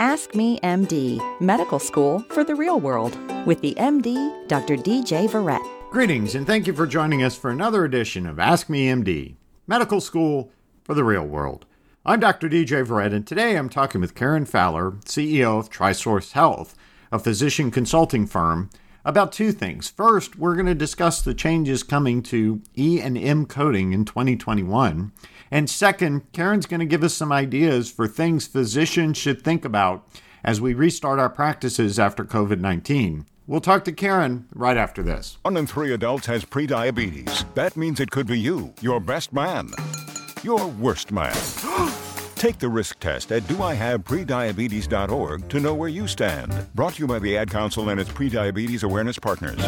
Ask Me M.D., Medical School for the Real World, with the M.D., Dr. D.J. Verrett. Greetings, and thank you for joining us for another edition of Ask Me M.D., Medical School for the Real World. I'm Dr. D.J. Verrett, and today I'm talking with Karen Fowler, CEO of Trisource Health, a physician consulting firm, about two things. First, we're going to discuss the changes coming to E&M coding in 2021. And second, Karen's going to give us some ideas for things physicians should think about as we restart our practices after COVID-19. We'll talk to Karen right after this. 1 in 3 adults has prediabetes. That means it could be you, your best man, your worst man. Take the risk test at doihaveprediabetes.org to know where you stand. Brought to you by the Ad Council and its Prediabetes Awareness Partners.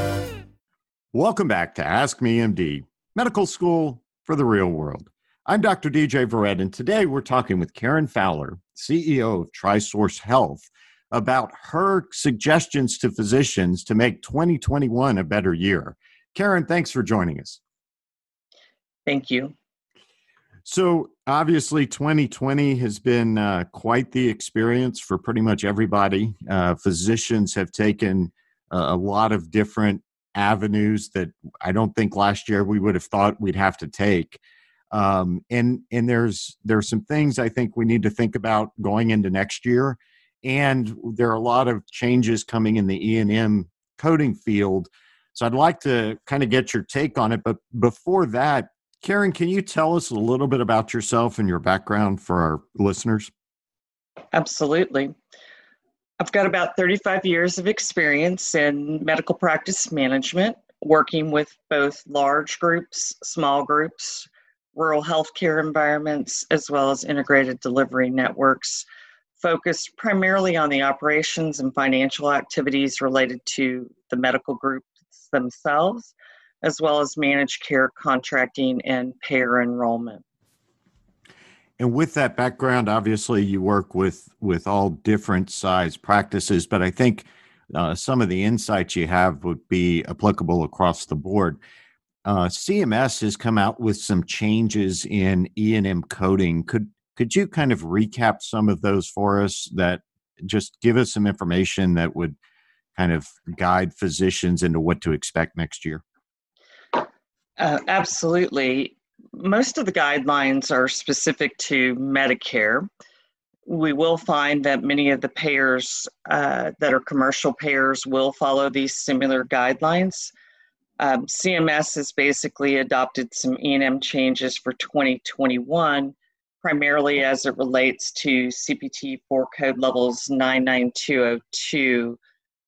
Welcome back to Ask Me MD, Medical School for the Real World. I'm Dr. D.J. Verrett, and today we're talking with Karen Fowler, CEO of Trisource Health, about her suggestions to physicians to make 2021 a better year. Karen, thanks for joining us. Thank you. So obviously 2020 has been quite the experience for pretty much everybody. Physicians have taken a lot of different avenues that I don't think last year we would have thought we'd have to take. And there's some things I think we need to think about going into next year. And there are a lot of changes coming in the E&M coding field. So I'd like to kind of get your take on it. But before that, Karen, can you tell us a little bit about yourself and your background for our listeners? Absolutely. I've got about 35 years of experience in medical practice management, working with both large groups, small groups, rural healthcare environments, as well as integrated delivery networks, focused primarily on the operations and financial activities related to the medical groups themselves, as well as managed care contracting and payer enrollment. And with that background, obviously you work with all different size practices, but I think some of the insights you have would be applicable across the board. CMS has come out with some changes in E&M coding. Could you kind of recap some of those for us, that just give us some information that would kind of guide physicians into what to expect next year? Absolutely. Most of the guidelines are specific to Medicare. We will find that many of the payers that are commercial payers will follow these similar guidelines. CMS has basically adopted some E&M changes for 2021, primarily as it relates to CPT for code levels 99202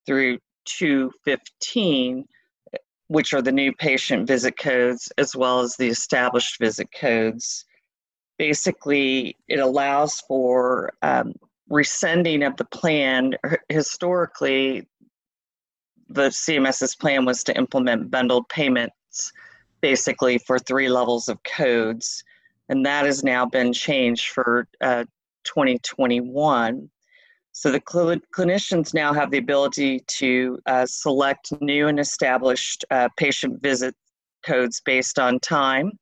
through 215, which are the new patient visit codes as well as the established visit codes. Basically, it allows for rescinding of the plan. Historically, the CMS's plan was to implement bundled payments, basically for 3 levels of codes, and that has now been changed for 2021. So the clinicians now have the ability to select new and established patient visit codes based on time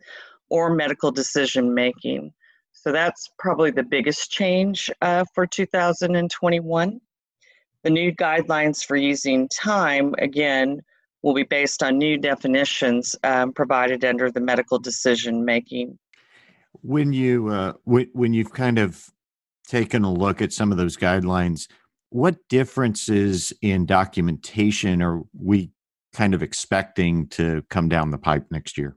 or medical decision making. So that's probably the biggest change for 2021. The new guidelines for using time, again, will be based on new definitions provided under the medical decision making. When you when you've kind of taken a look at some of those guidelines, what differences in documentation are we kind of expecting to come down the pipe next year?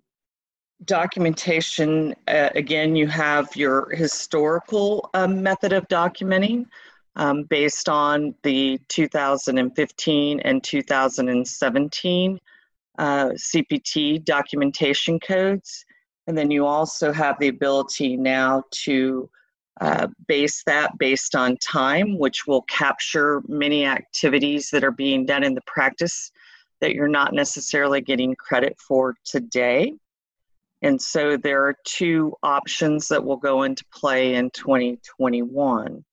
Documentation, again, you have your historical method of documenting based on the 2015 and 2017 CPT documentation codes. And then you also have the ability now to base that based on time, which will capture many activities that are being done in the practice that you're not necessarily getting credit for today. And so there are 2 options that will go into play in 2021.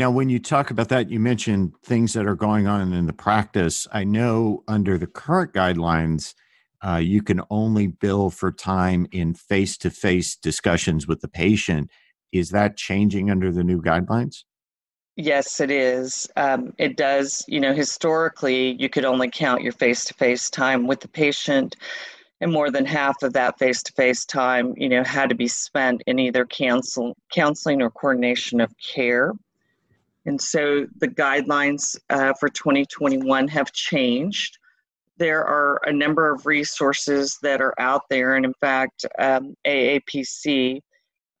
Now, when you talk about that, you mentioned things that are going on in the practice. I know under the current guidelines, you can only bill for time in face-to-face discussions with the patient. Is that changing under the new guidelines? Yes, it is. It does. You know, historically, you could only count your face-to-face time with the patient, and more than half of that face-to-face time, you know, had to be spent in either counseling or coordination of care. And so the guidelines for 2021 have changed. There are a number of resources that are out there, and in fact, AAPC,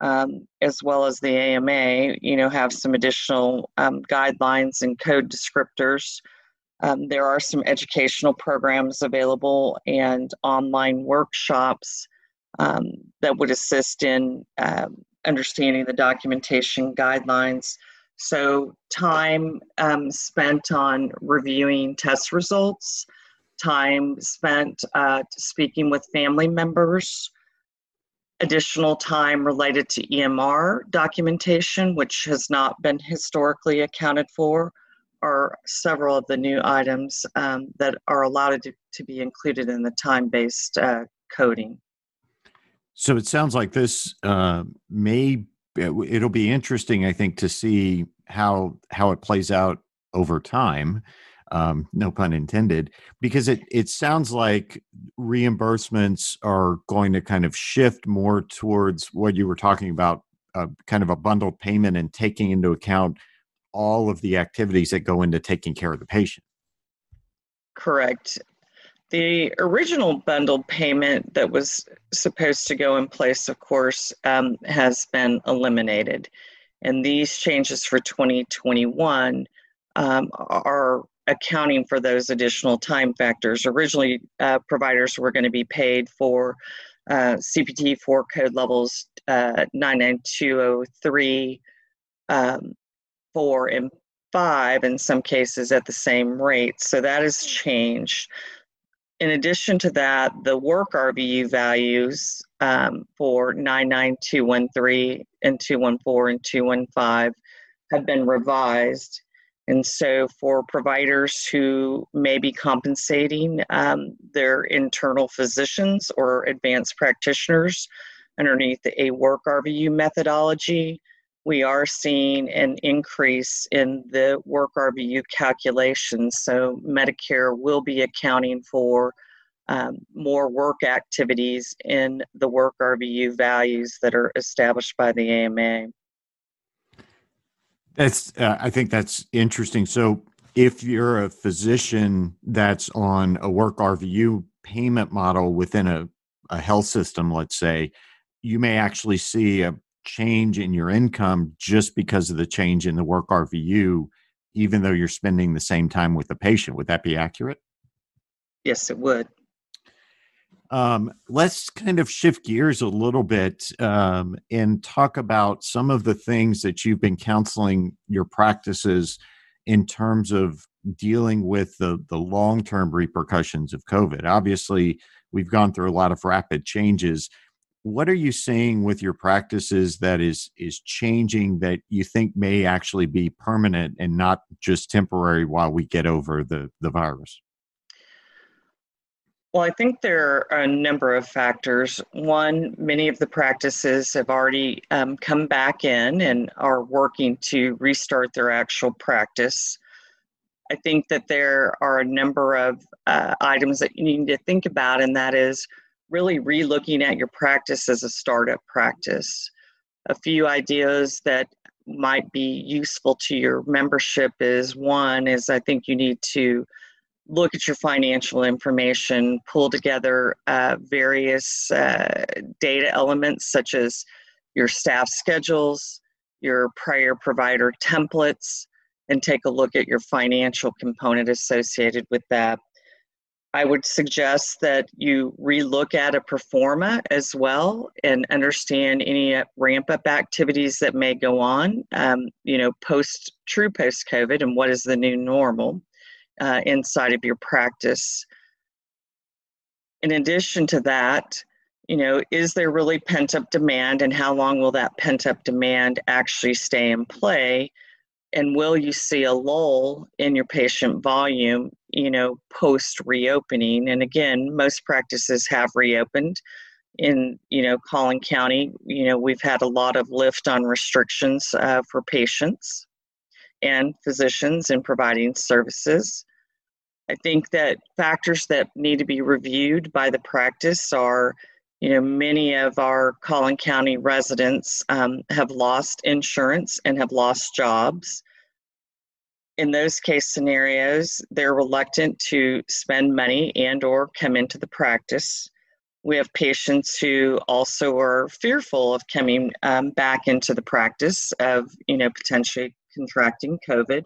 as well as the AMA, you know, have some additional guidelines and code descriptors. There are some educational programs available and online workshops that would assist in understanding the documentation guidelines. So time spent on reviewing test results, time spent speaking with family members, additional time related to EMR documentation, which has not been historically accounted for, are several of the new items that are allowed to be included in the time-based coding. So it sounds like this it'll be interesting, I think, to see how it plays out over time, no pun intended, because it sounds like reimbursements are going to kind of shift more towards what you were talking about, kind of a bundled payment and taking into account all of the activities that go into taking care of the patient. Correct. The original bundled payment that was supposed to go in place, of course, has been eliminated. And these changes for 2021 are accounting for those additional time factors. Originally, providers were going to be paid for CPT 4 code levels 99203, 4 and 5 in some cases at the same rate. So that has changed. In addition to that, the work RVU values for 99213 and 214 and 215 have been revised. And so for providers who may be compensating their internal physicians or advanced practitioners underneath a work RVU methodology, we are seeing an increase in the work RVU calculations. So Medicare will be accounting for more work activities in the work RVU values that are established by the AMA. I think that's interesting. So if you're a physician that's on a work RVU payment model within a health system, let's say, you may actually see a change in your income just because of the change in the work RVU, even though you're spending the same time with the patient. Would that be accurate? Yes, it would. Let's kind of shift gears a little bit and talk about some of the things that you've been counseling your practices in terms of dealing with the long-term repercussions of COVID. Obviously, we've gone through a lot of rapid changes. What are you seeing with your practices that is changing that you think may actually be permanent and not just temporary while we get over the virus? Well, I think there are a number of factors. One, many of the practices have already come back in and are working to restart their actual practice. I think that there are a number of items that you need to think about, and that is really re-looking at your practice as a startup practice. A few ideas that might be useful to your membership is, one is I think you need to look at your financial information, pull together various data elements such as your staff schedules, your prior provider templates, and take a look at your financial component associated with that. I would suggest that you relook at a pro forma as well and understand any ramp-up activities that may go on, you know, post-COVID, and what is the new normal inside of your practice. In addition to that, you know, is there really pent-up demand, and how long will that pent-up demand actually stay in play? And will you see a lull in your patient volume, you know, post reopening? And again, most practices have reopened. in, Collin County, we've had a lot of lift on restrictions for patients and physicians in providing services. I think that factors that need to be reviewed by the practice are, many of our Collin County residents have lost insurance and have lost jobs. In those case scenarios, they're reluctant to spend money and or come into the practice. We have patients who also are fearful of coming back into the practice of, potentially contracting COVID.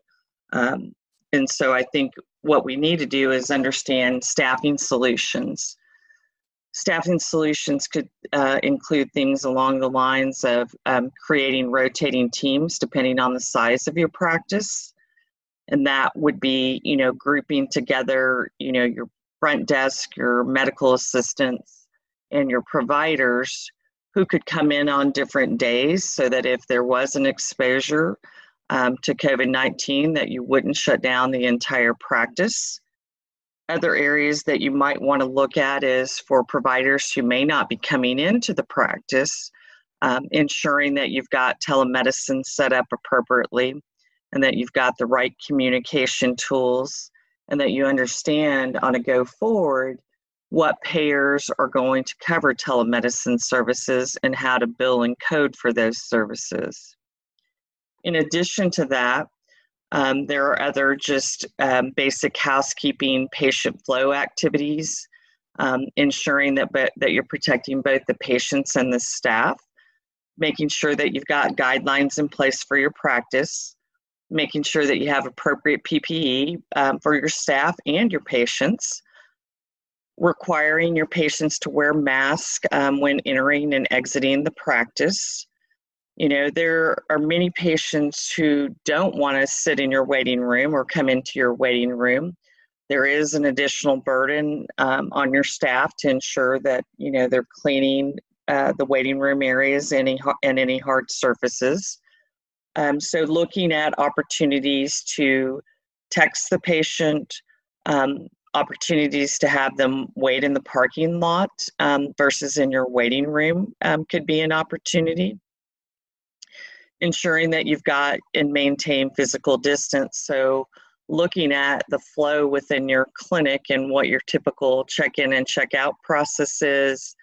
And so I think what we need to do is understand staffing solutions. Staffing solutions could include things along the lines of creating rotating teams depending on the size of your practice. And that would be, grouping together, your front desk, your medical assistants, and your providers who could come in on different days so that if there was an exposure to COVID-19, that you wouldn't shut down the entire practice. Other areas that you might want to look at is for providers who may not be coming into the practice, ensuring that you've got telemedicine set up appropriately, and that you've got the right communication tools, and that you understand on a go forward what payers are going to cover telemedicine services and how to bill and code for those services. In addition to that, there are other just basic housekeeping patient flow activities, ensuring that you're protecting both the patients and the staff, making sure that you've got guidelines in place for your practice, making sure that you have appropriate PPE for your staff and your patients, requiring your patients to wear masks when entering and exiting the practice. There are many patients who don't want to sit in your waiting room or come into your waiting room. There is an additional burden on your staff to ensure that, they're cleaning the waiting room areas and any hard surfaces. So looking at opportunities to text the patient, opportunities to have them wait in the parking lot versus in your waiting room could be an opportunity. Ensuring that you've got and maintain physical distance. So looking at the flow within your clinic and what your typical check-in and check-out process is,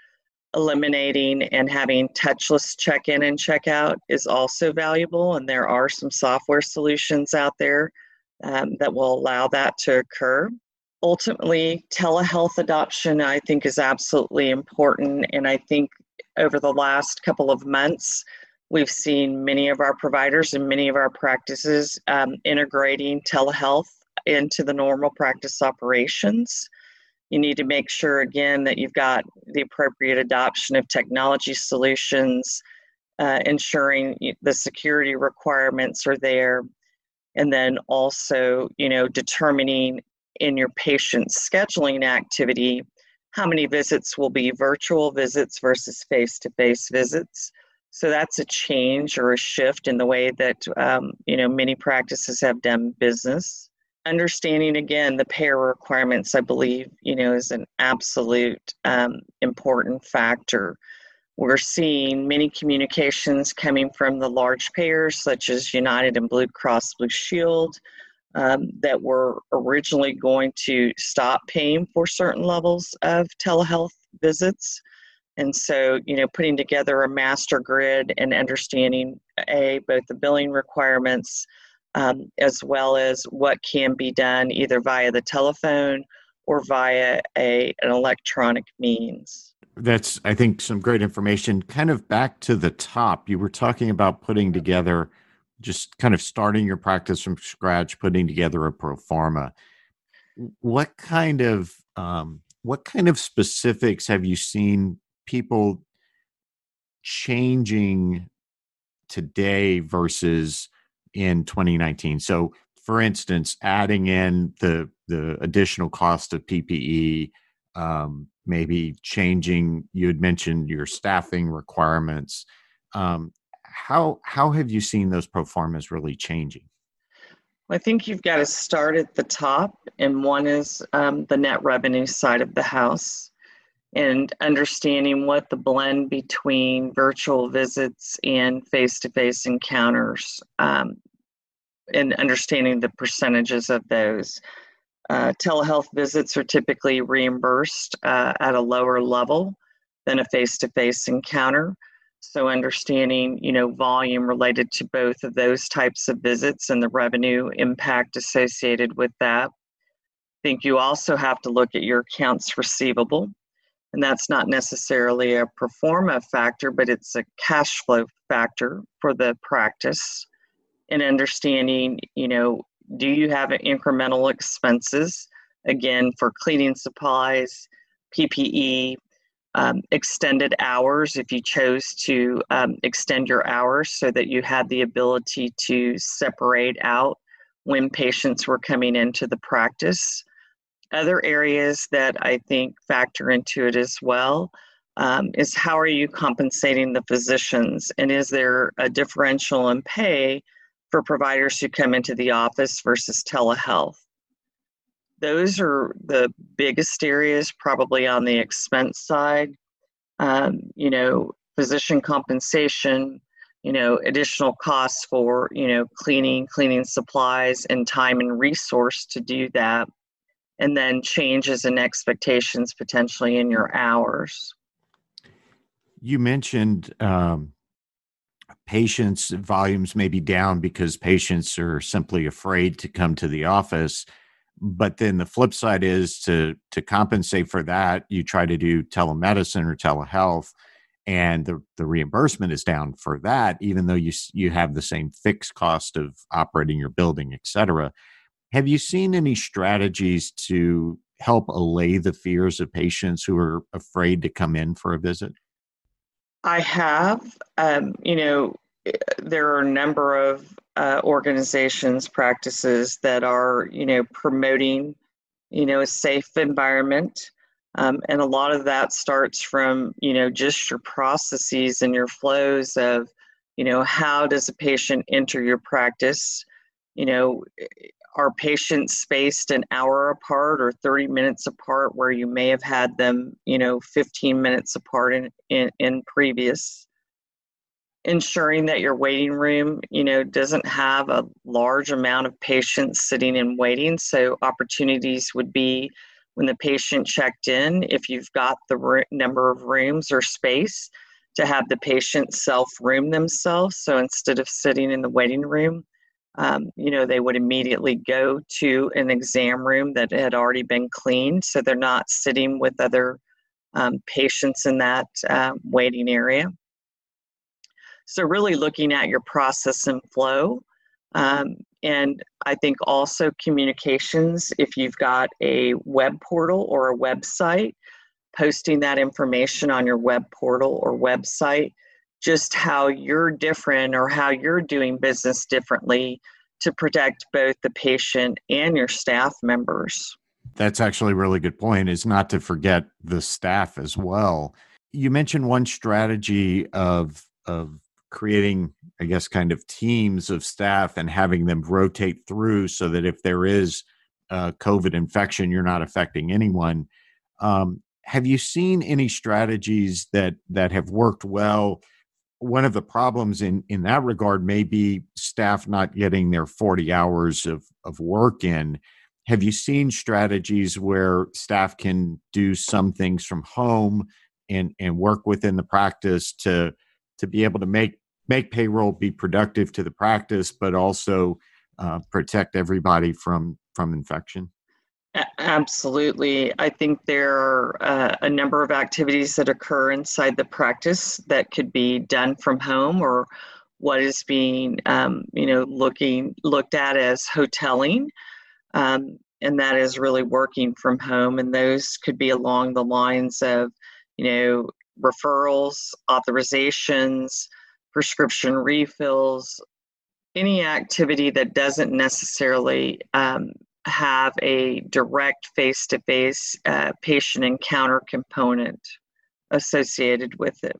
eliminating and having touchless check-in and check-out is also valuable, and there are some software solutions out there that will allow that to occur. Ultimately, telehealth adoption, I think, is absolutely important, and I think over the last couple of months, we've seen many of our providers and many of our practices integrating telehealth into the normal practice operations. You need to make sure, again, that you've got the appropriate adoption of technology solutions, ensuring the security requirements are there, and then also, determining in your patient's scheduling activity how many visits will be virtual visits versus face-to-face visits. So that's a change or a shift in the way that, many practices have done business. Understanding, again, the payer requirements, I believe, is an absolute important factor. We're seeing many communications coming from the large payers, such as United and Blue Cross Blue Shield, that were originally going to stop paying for certain levels of telehealth visits. And so, putting together a master grid and understanding, both the billing requirements, as well as what can be done either via the telephone or via an electronic means. That's, I think, some great information. Kind of back to the top, you were talking about putting together, just kind of starting your practice from scratch, putting together a pro forma. What kind of specifics have you seen people changing today versus in 2019. So, for instance, adding in the additional cost of PPE, maybe changing, you had mentioned your staffing requirements. How have you seen those pro formas really changing? Well, I think you've got to start at the top, and one is the net revenue side of the house. and understanding what the blend between virtual visits and face-to-face encounters and understanding the percentages of those. Telehealth visits are typically reimbursed at a lower level than a face-to-face encounter. So understanding, you know, volume related to both of those types of visits and the revenue impact associated with that. I think you also have to look at your accounts receivable. And that's not necessarily a pro forma factor, but it's a cash flow factor for the practice. And understanding, you know, do you have incremental expenses, again, for cleaning supplies, PPE, extended hours, if you chose to extend your hours so that you had the ability to separate out when patients were coming into the practice. Other areas that I think factor into it as well is how are you compensating the physicians, and is there a differential in pay for providers who come into the office versus telehealth? Those are the biggest areas, probably on the expense side. You know, physician compensation, you know, additional costs for, you know, cleaning supplies and time and resource to do that. And then changes in expectations potentially in your hours. You mentioned patients' volumes may be down because patients are simply afraid to come to the office. But then the flip side is to compensate for that, you try to do telemedicine or telehealth, and the reimbursement is down for that, even though you have the same fixed cost of operating your building, et cetera. Have you seen any strategies to help allay the fears of patients who are afraid to come in for a visit? I have. You know, there are a number of organizations, practices that are, you know, promoting, you know, a safe environment. And a lot of that starts from, you know, just your processes and your flows of, you know, how does a patient enter your practice? You know, are patients spaced an hour apart or 30 minutes apart where you may have had them, you know, 15 minutes apart in previous? Ensuring that your waiting room, you know, doesn't have a large amount of patients sitting and waiting. So opportunities would be when the patient checked in, if you've got the number of rooms or space, to have the patient self-room themselves. So instead of sitting in the waiting room, you know, they would immediately go to an exam room that had already been cleaned, so they're not sitting with other patients in that waiting area. So really looking at your process and flow, and I think also communications, if you've got a web portal or a website, posting that information on your web portal or website, just how you're different or how you're doing business differently to protect both the patient and your staff members. That's actually a really good point, is not to forget the staff as well. You mentioned one strategy of creating, I guess, kind of teams of staff and having them rotate through so that if there is a COVID infection, you're not affecting anyone. Have you seen any strategies that have worked well? One of the problems in that regard may be staff not getting their 40 hours of work in. Have you seen strategies where staff can do some things from home and work within the practice to be able to make payroll, be productive to the practice, but also protect everybody from infection? Absolutely. I think there are a number of activities that occur inside the practice that could be done from home, or what is being, you know, looked at as hoteling, and that is really working from home. And those could be along the lines of, you know, referrals, authorizations, prescription refills, any activity that doesn't necessarily have a direct face-to-face patient encounter component associated with it.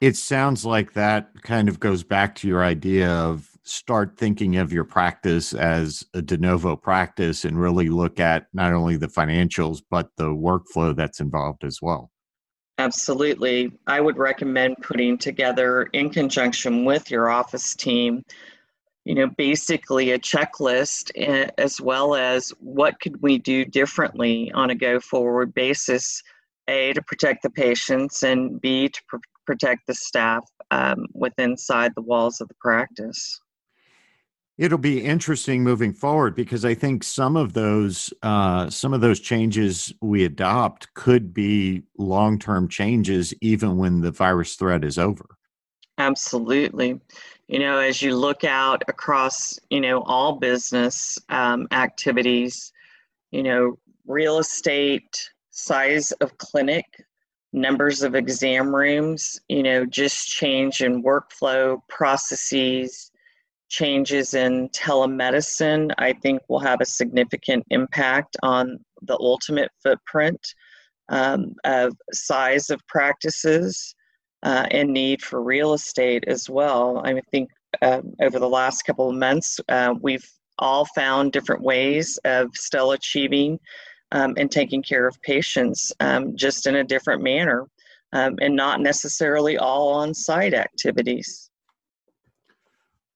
It sounds like that kind of goes back to your idea of start thinking of your practice as a de novo practice and really look at not only the financials, but the workflow that's involved as well. Absolutely. I would recommend putting together, in conjunction with your office team, basically a checklist, as well as what could we do differently on a go-forward basis, A, to protect the patients, and B, to protect the staff within inside the walls of the practice. It'll be interesting moving forward, because I think some of those changes we adopt could be long-term changes, even when the virus threat is over. Absolutely. As you look out across, all business activities, real estate, size of clinic, numbers of exam rooms, just change in workflow processes, changes in telemedicine, I think will have a significant impact on the ultimate footprint of size of practices and need for real estate as well. I think over the last couple of months, we've all found different ways of still achieving and taking care of patients just in a different manner and not necessarily all on-site activities.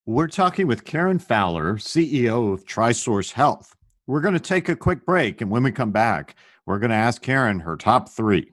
We're talking with Karen Fowler, CEO of Trisource Health. We're going to take a quick break, and when we come back, we're going to ask Karen her top three.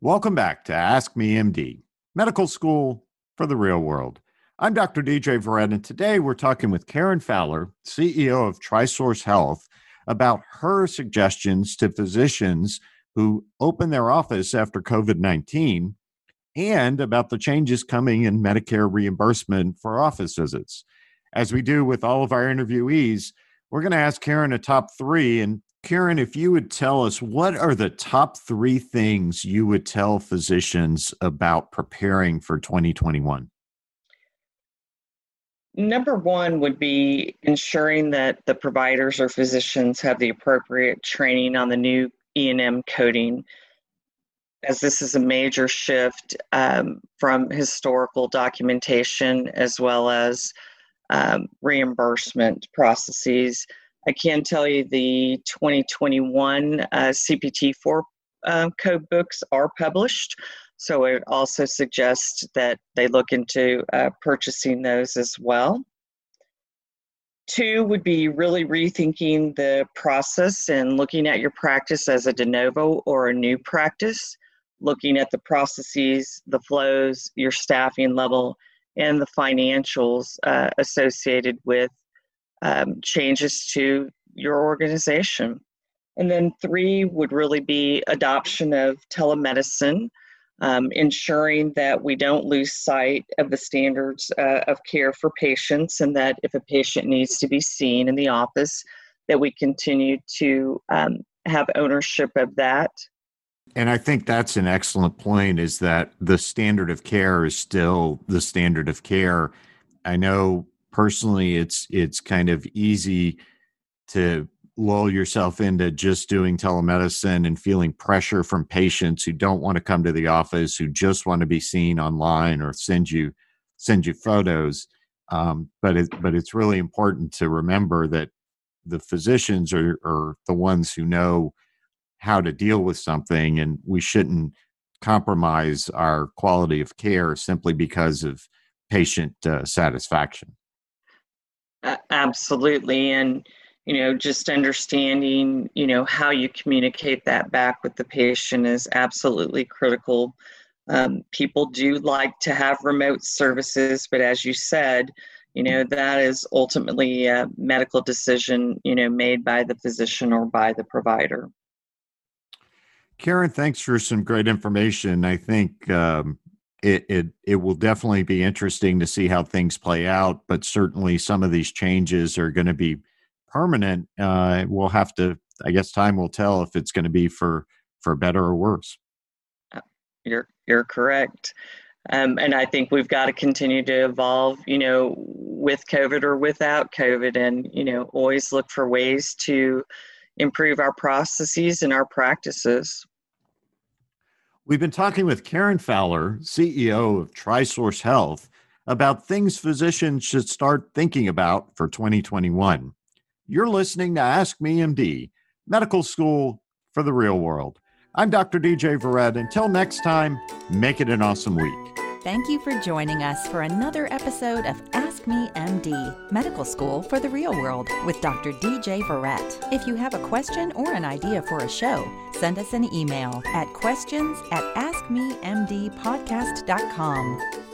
Welcome back to Ask Me M.D., medical school for the real world. I'm Dr. D.J. Verrett, and today we're talking with Karen Fowler, CEO of Trisource Health, about her suggestions to physicians who open their office after COVID-19 and about the changes coming in Medicare reimbursement for office visits. As we do with all of our interviewees, we're going to ask Karen a top three. And Karen, if you would tell us, what are the top three things you would tell physicians about preparing for 2021? Number one would be ensuring that the providers or physicians have the appropriate training on the new E&M coding, as this is a major shift from historical documentation as well as reimbursement processes. I can tell you the 2021 CPT-4 code books are published, so I would also suggest that they look into purchasing those as well. Two would be really rethinking the process and looking at your practice as a de novo or a new practice, looking at the processes, the flows, your staffing level, and the financials associated with changes to your organization. And then three would really be adoption of telemedicine, ensuring that we don't lose sight of the standards of care for patients, and that if a patient needs to be seen in the office, that we continue to have ownership of that. And I think that's an excellent point, is that the standard of care is still the standard of care. I know personally, it's kind of easy to lull yourself into just doing telemedicine and feeling pressure from patients who don't want to come to the office, who just want to be seen online or send you photos. But it's really important to remember that the physicians are the ones who know how to deal with something, and we shouldn't compromise our quality of care simply because of patient satisfaction. Absolutely. And, just understanding, how you communicate that back with the patient is absolutely critical. People do like to have remote services, but as you said, that is ultimately a medical decision, made by the physician or by the provider. Karen, thanks for some great information. I think it will definitely be interesting to see how things play out, but certainly some of these changes are going to be permanent. We'll have to, I guess time will tell if it's going to be for better or worse. You're correct. And I think we've got to continue to evolve, with COVID or without COVID, and, always look for ways to improve our processes and our practices. We've been talking with Karen Fowler, CEO of Trisource Health, about things physicians should start thinking about for 2021. You're listening to Ask Me MD, medical school for the real world. I'm Dr. D.J. Verrett. Until next time, make it an awesome week. Thank you for joining us for another episode of Ask Me MD, medical school for the real world with Dr. D.J. Verrett. If you have a question or an idea for a show, send us an email at questions@askmemdpodcast.com.